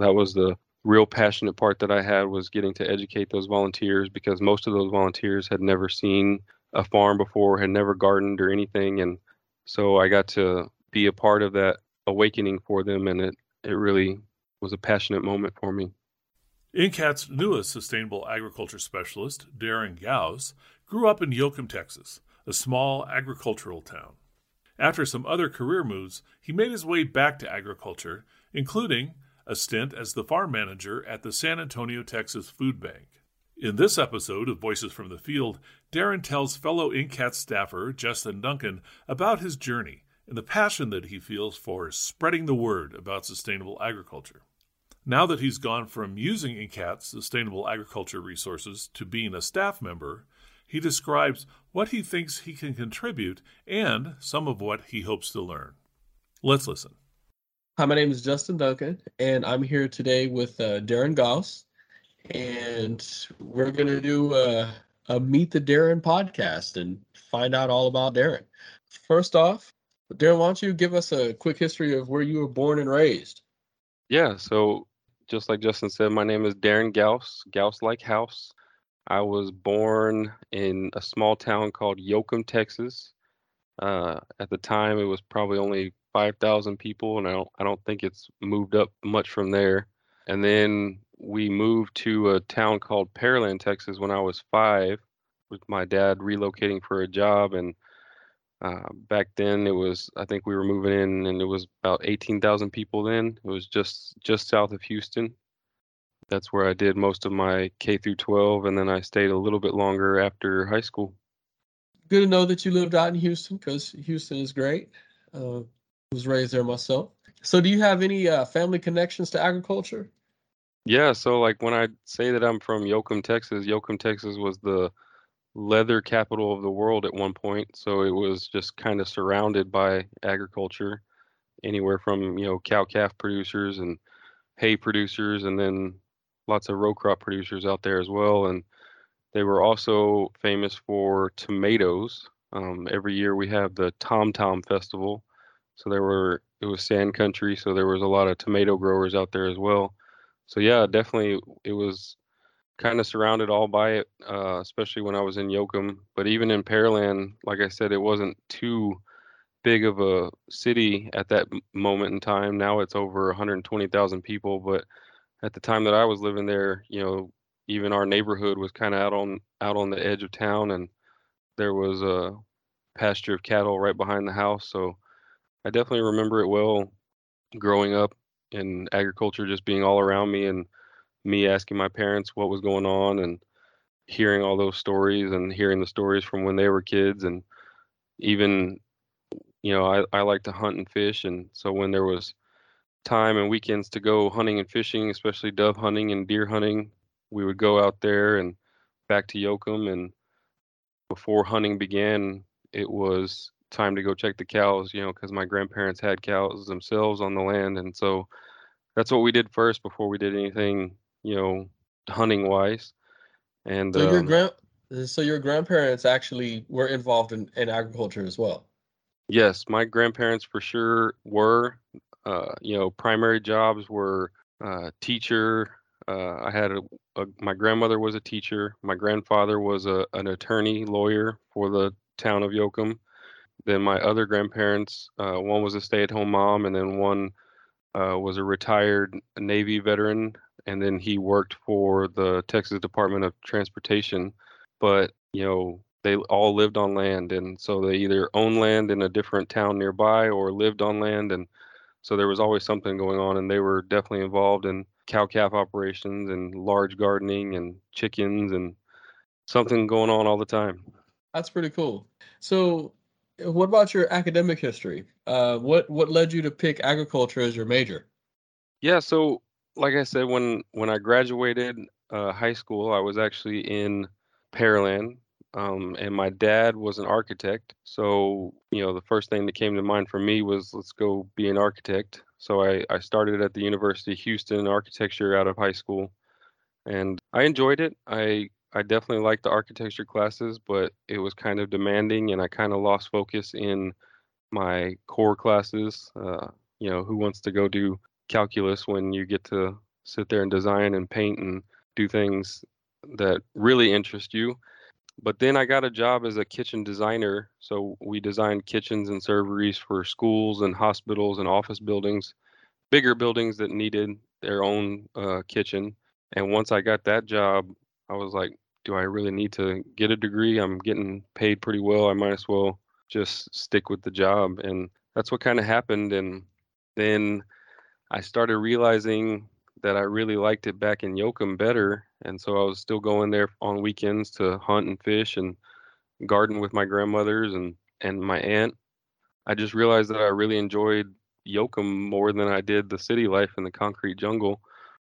that was the real passionate part that I had, was getting to educate those volunteers, because most of those volunteers had never seen a farm before, had never gardened or anything. And so I got to be a part of that awakening for them, and it really was a passionate moment for me. NCAT's newest sustainable agriculture specialist, Darren Gauss, grew up in Yoakum, Texas, a small agricultural town. After some other career moves, he made his way back to agriculture, including a stint as the farm manager at the San Antonio, Texas Food Bank. In this episode of Voices from the Field, Darren tells fellow NCAT staffer Justin Duncan about his journey and the passion that he feels for spreading the word about sustainable agriculture. Now that he's gone from using NCAT's sustainable agriculture resources to being a staff member, he describes what he thinks he can contribute and some of what he hopes to learn. Let's listen. Hi, my name is Justin Duncan, and I'm here today with Darren Gauss, and we're going to do a Meet the Darren podcast and find out all about Darren. First off, Darren, why don't you give us a quick history of where you were born and raised? Yeah, so just like Justin said, my name is Darren Gauss, Gauss like house. I was born in a small town called Yoakum, Texas. At the time, it was probably only 5,000 people, and I don't think it's moved up much from there. And then we moved to a town called Pearland, Texas, when I was 5, with my dad relocating for a job. And back then, I think we were moving in, and it was about 18,000 people then. It was just south of Houston. That's where I did most of my K through 12, and then I stayed a little bit longer after high school. Good to know that you lived out in Houston, because Houston is great. Was raised there myself. So do you have any family connections to agriculture? Yeah, so like when I say that I'm from Yoakum, Texas was the leather capital of the world at one point. So it was just kind of surrounded by agriculture, anywhere from, cow-calf producers and hay producers, and then lots of row crop producers out there as well. And they were also famous for tomatoes. Every year we have the Tom Tom Festival. So it was sand country, so there was a lot of tomato growers out there as well. So yeah, definitely it was kind of surrounded all by it, especially when I was in Yoakum. But even in Pearland, like I said, it wasn't too big of a city at that moment in time. Now it's over 120,000 people, but at the time that I was living there, even our neighborhood was kind of out on the edge of town, and there was a pasture of cattle right behind the house. So I definitely remember it well growing up, and agriculture just being all around me, and me asking my parents what was going on and hearing all those stories and hearing the stories from when they were kids. And even, I like to hunt and fish. And so when there was time and weekends to go hunting and fishing, especially dove hunting and deer hunting, we would go out there and back to Yoakum. And before hunting began, it was time to go check the cows, because my grandparents had cows themselves on the land. And so that's what we did first before we did anything, hunting wise. And so your grandparents actually were involved in agriculture as well? Yes, my grandparents for sure were. Primary jobs were teacher. I had my grandmother was a teacher. My grandfather was an attorney lawyer for the town of Yoakum. Then my other grandparents, one was a stay-at-home mom, and then one was a retired Navy veteran, and then he worked for the Texas Department of Transportation. But, they all lived on land, and so they either owned land in a different town nearby or lived on land, and so there was always something going on, and they were definitely involved in cow-calf operations and large gardening and chickens and something going on all the time. That's pretty cool. So what about your academic history? What led you to pick agriculture as your major? Yeah, so like I said, when I graduated high school, I was actually in Pearland, and my dad was an architect. So, the first thing that came to mind for me was, let's go be an architect. So I started at the University of Houston architecture out of high school, and I enjoyed it. I definitely liked the architecture classes, but it was kind of demanding, and I kind of lost focus in my core classes. Who wants to go do calculus when you get to sit there and design and paint and do things that really interest you. But then I got a job as a kitchen designer. So we designed kitchens and serveries for schools and hospitals and office buildings, bigger buildings that needed their own kitchen. And once I got that job, I was like, do I really need to get a degree? I'm getting paid pretty well. I might as well just stick with the job. And that's what kind of happened. And then I started realizing that I really liked it back in Yoakum better. And so I was still going there on weekends to hunt and fish and garden with my grandmothers and my aunt. I just realized that I really enjoyed Yoakum more than I did the city life in the concrete jungle.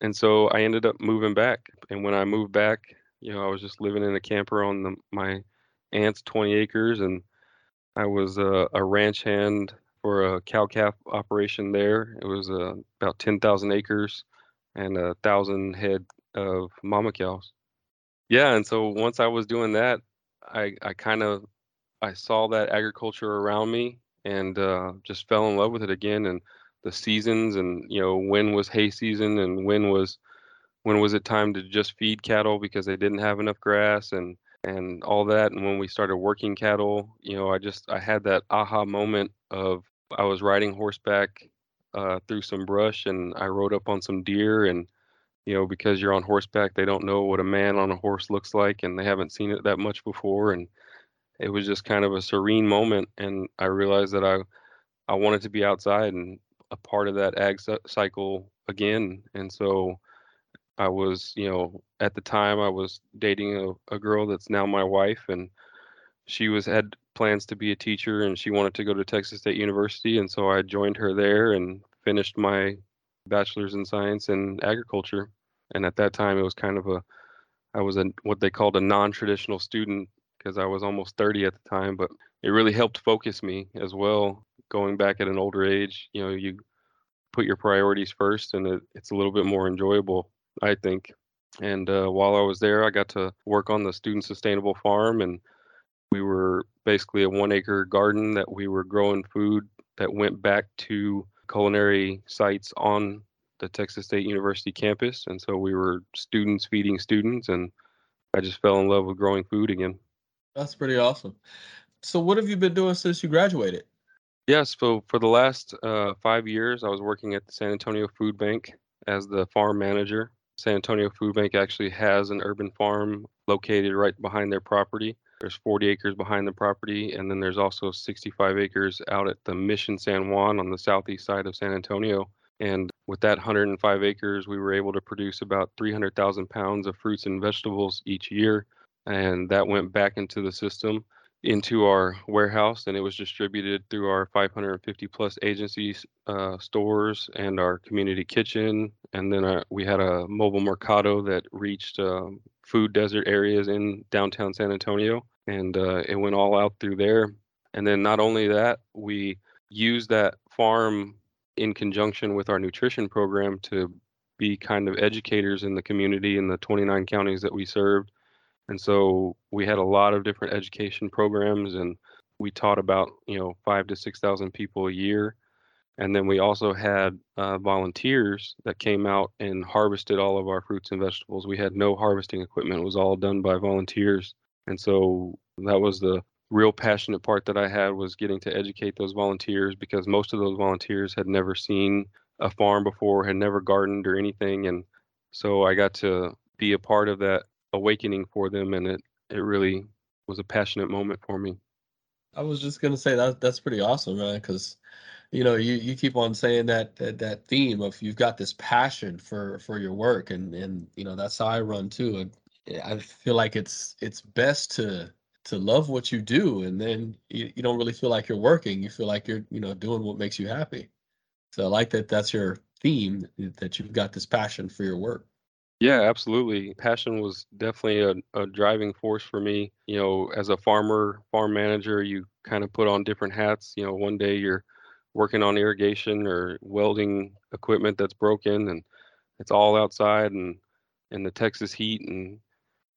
And so I ended up moving back. And when I moved back, you know, I was just living in a camper on my aunt's 20 acres, and I was a ranch hand for a cow-calf operation there. It was about 10,000 acres and 1,000 head of mama cows. Yeah, and so once I was doing that, I saw that agriculture around me and just fell in love with it again, and the seasons, and, you know, when was hay season and when was it time to just feed cattle because they didn't have enough grass and all that. And when we started working cattle, you know, I had that aha moment of I was riding horseback through some brush, and I rode up on some deer, and, you know, because you're on horseback, they don't know what a man on a horse looks like, and they haven't seen it that much before. And it was just kind of a serene moment. And I realized that I wanted to be outside and a part of that ag cycle again. And so I was, you know, at the time I was dating a girl that's now my wife, and she had plans to be a teacher, and she wanted to go to Texas State University. And so I joined her there and finished my bachelor's in science and agriculture. And at that time it was kind of I was what they called a non-traditional student, because I was almost 30 at the time, but it really helped focus me as well. Going back at an older age, you know, you put your priorities first, and it's a little bit more enjoyable, I think. And while I was there, I got to work on the Student Sustainable Farm, and we were basically a 1-acre garden that we were growing food that went back to culinary sites on the Texas State University campus. And so we were students feeding students, and I just fell in love with growing food again. That's pretty awesome. So what have you been doing since you graduated? Yes, so for the last 5 years, I was working at the San Antonio Food Bank as the farm manager. San Antonio Food Bank actually has an urban farm located right behind their property. There's 40 acres behind the property, and then there's also 65 acres out at the Mission San Juan on the southeast side of San Antonio. And with that 105 acres, we were able to produce about 300,000 pounds of fruits and vegetables each year, and that went back into the system, into our warehouse, and it was distributed through our 550 plus agencies, stores, and our community kitchen. And then we had a mobile mercado that reached food desert areas in downtown San Antonio, and it went all out through there. And then not only that, we used that farm in conjunction with our nutrition program to be kind of educators in the community in the 29 counties that we served. And so we had a lot of different education programs, and we taught about, you know, 5,000 to 6,000 people a year. And then we also had volunteers that came out and harvested all of our fruits and vegetables. We had no harvesting equipment. It was all done by volunteers. And so that was the real passionate part that I had, was getting to educate those volunteers, because most of those volunteers had never seen a farm before, had never gardened or anything. And so I got to be a part of that awakening for them, and it really was a passionate moment for me. I was just gonna say that's pretty awesome, man, because, you know, you keep on saying that theme of you've got this passion for your work, and you know, that's how I run too. And I feel like it's best to love what you do, and then you don't really feel like you're working. You feel like you're, you know, doing what makes you happy. So I like that that's your theme, that you've got this passion for your work. Yeah, absolutely. Passion was definitely a driving force for me. You know, as a farm manager, you kind of put on different hats. You know, one day you're working on irrigation or welding equipment that's broken, and it's all outside and in the Texas heat, and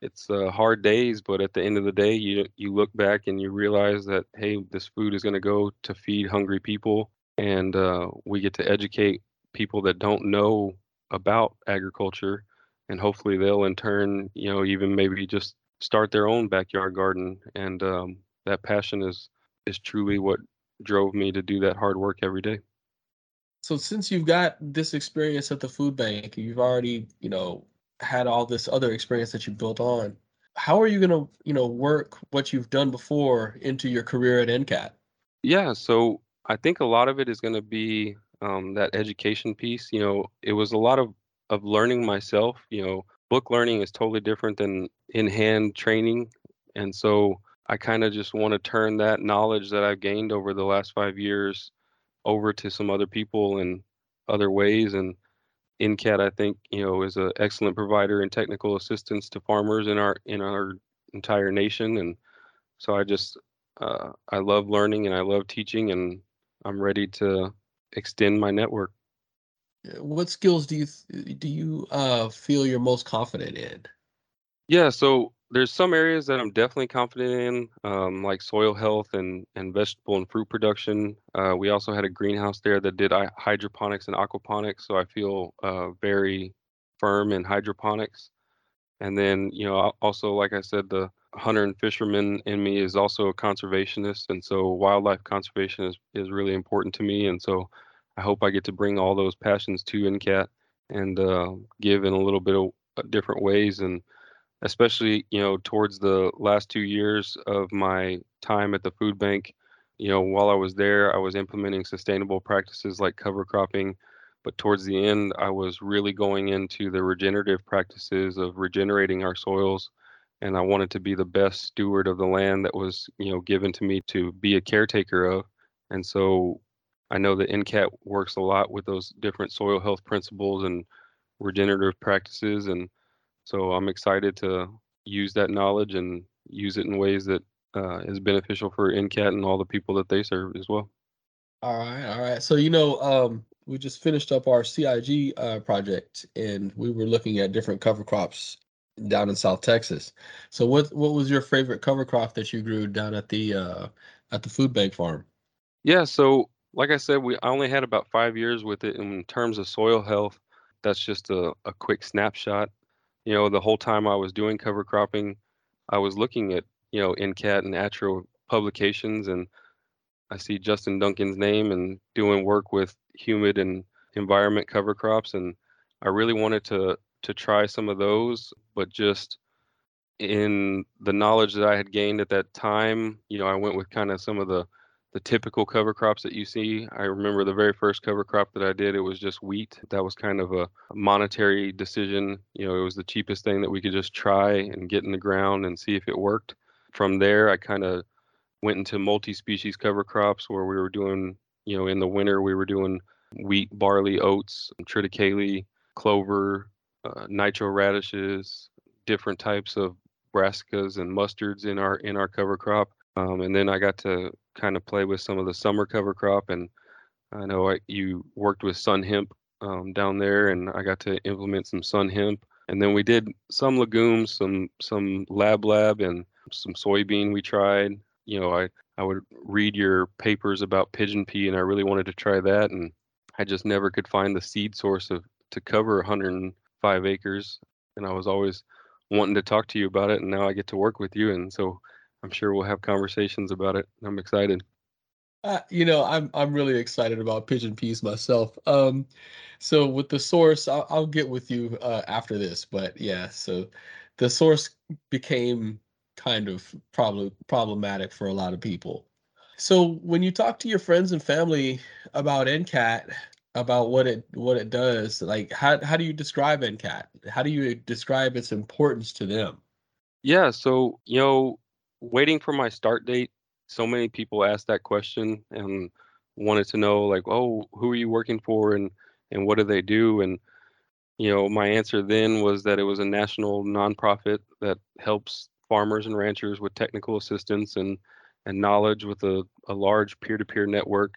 it's hard days. But at the end of the day, you look back and you realize that, hey, this food is going to go to feed hungry people, and we get to educate people that don't know about agriculture, and hopefully they'll in turn, you know, even maybe just start their own backyard garden. And that passion is truly what drove me to do that hard work every day. So since you've got this experience at the food bank, you've already, you know, had all this other experience that you built on, how are you going to, you know, work what you've done before into your career at NCAT? Yeah, so I think a lot of it is going to be that education piece. You know, it was a lot of learning myself. You know, book learning is totally different than in-hand training. And so I kind of just want to turn that knowledge that I've gained over the last 5 years over to some other people in other ways. And NCAT, I think, you know, is an excellent provider in technical assistance to farmers in our entire nation. And so I just, I love learning and I love teaching, and I'm ready to extend my network. What skills do you feel you're most confident in? Yeah, so there's some areas that I'm definitely confident in, like soil health and vegetable and fruit production. We also had a greenhouse there that did hydroponics and aquaponics, so I feel very firm in hydroponics. And then, you know, also, like I said, the hunter and fisherman in me is also a conservationist, and so wildlife conservation is really important to me. And so I hope I get to bring all those passions to NCAT and give in a little bit of different ways. And especially, you know, towards the last 2 years of my time at the food bank, you know, while I was there, I was implementing sustainable practices like cover cropping. But towards the end, I was really going into the regenerative practices of regenerating our soils. And I wanted to be the best steward of the land that was, you know, given to me to be a caretaker of. And so I know that NCAT works a lot with those different soil health principles and regenerative practices. And so I'm excited to use that knowledge and use it in ways that is beneficial for NCAT and all the people that they serve as well. All right. So, you know, we just finished up our CIG project, and we were looking at different cover crops down in South Texas. So what was your favorite cover crop that you grew down at the food bank farm? Yeah, so like I said, I only had about 5 years with it in terms of soil health. That's just a quick snapshot. You know, the whole time I was doing cover cropping, I was looking at, you know, NCAT and ATTRA publications, and I see Justin Duncan's name and doing work with humid and environment cover crops, and I really wanted to try some of those. But just in the knowledge that I had gained at that time, you know, I went with kind of some of the typical cover crops that you see. I remember the very first cover crop that I did, it was just wheat. That was kind of a monetary decision. You know, it was the cheapest thing that we could just try and get in the ground and see if it worked. From there, I kind of went into multi-species cover crops where we were doing, you know, in the winter, we were doing wheat, barley, oats, triticale, clover, nitro radishes, different types of brassicas and mustards in our cover crop. And then I got to kind of play with some of the summer cover crop. And I know you worked with sun hemp down there, and I got to implement some sun hemp. And then we did some legumes, some lab, and some soybean we tried. You know, I would read your papers about pigeon pea, and I really wanted to try that. And I just never could find the seed source to cover 105 acres. And I was always wanting to talk to you about it, and now I get to work with you. And so I'm sure we'll have conversations about it. I'm excited. You know, I'm really excited about pigeon peas myself. So with the source, I'll get with you after this. But yeah, so the source became kind of problematic for a lot of people. So when you talk to your friends and family about NCAT, about what it does, like how do you describe NCAT? How do you describe its importance to them? Yeah, so, you know, waiting for my start date, so many people asked that question and wanted to know, like, oh, who are you working for and what do they do? And, you know, my answer then was that it was a national nonprofit that helps farmers and ranchers with technical assistance and knowledge with a large peer-to-peer network,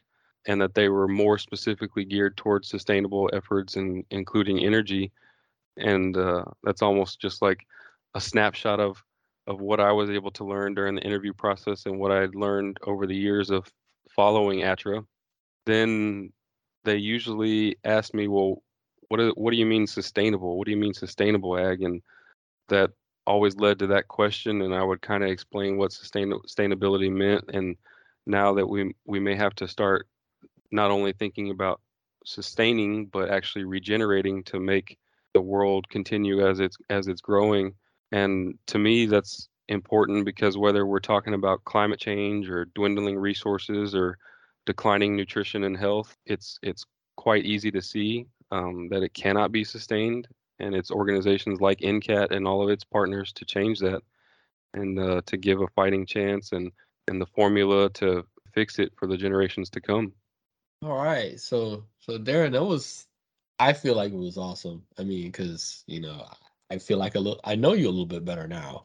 and that they were more specifically geared towards sustainable efforts, and including energy. And that's almost just like a snapshot of what I was able to learn during the interview process and what I had learned over the years of following ATTRA. Then they usually ask me, well, what do you mean sustainable? What do you mean sustainable ag? And that always led to that question, and I would kind of explain what sustainability meant. And now that we may have to start not only thinking about sustaining, but actually regenerating to make the world continue as it's growing. And to me, that's important, because whether we're talking about climate change or dwindling resources or declining nutrition and health, it's quite easy to see that it cannot be sustained. And it's organizations like NCAT and all of its partners to change that, and to give a fighting chance and the formula to fix it for the generations to come. All right. So Darren, I feel like it was awesome. I mean, because, I feel like I know you a little bit better now.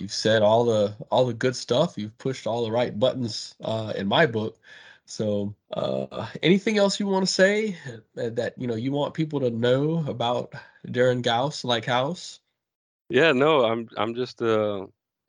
You've said all the good stuff. You've pushed all the right buttons in my book. So anything else you want to say that, you want people to know about Darren Gauss like House? Yeah, no, I'm just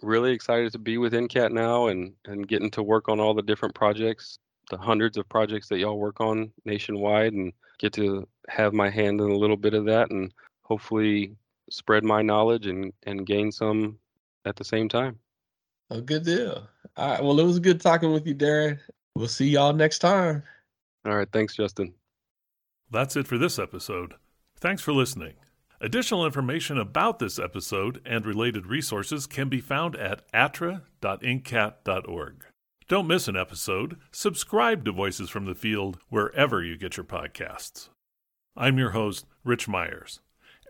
really excited to be with NCAT now and getting to work on all the different projects, the hundreds of projects that y'all work on nationwide, and get to have my hand in a little bit of that and hopefully spread my knowledge and gain some at the same time. Oh, good deal. All right. Well, it was good talking with you, Darren. We'll see y'all next time. All right. Thanks, Justin. That's it for this episode. Thanks for listening. Additional information about this episode and related resources can be found at attra.incat.org. Don't miss an episode. Subscribe to Voices from the Field wherever you get your podcasts. I'm your host, Rich Myers.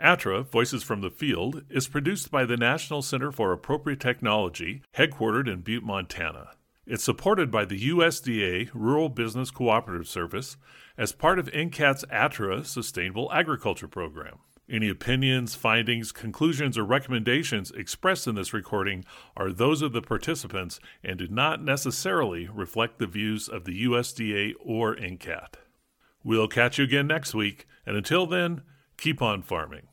ATTRA, Voices from the Field, is produced by the National Center for Appropriate Technology, headquartered in Butte, Montana. It's supported by the USDA Rural Business Cooperative Service as part of NCAT's ATTRA Sustainable Agriculture Program. Any opinions, findings, conclusions, or recommendations expressed in this recording are those of the participants and do not necessarily reflect the views of the USDA or NCAT. We'll catch you again next week, and until then, keep on farming.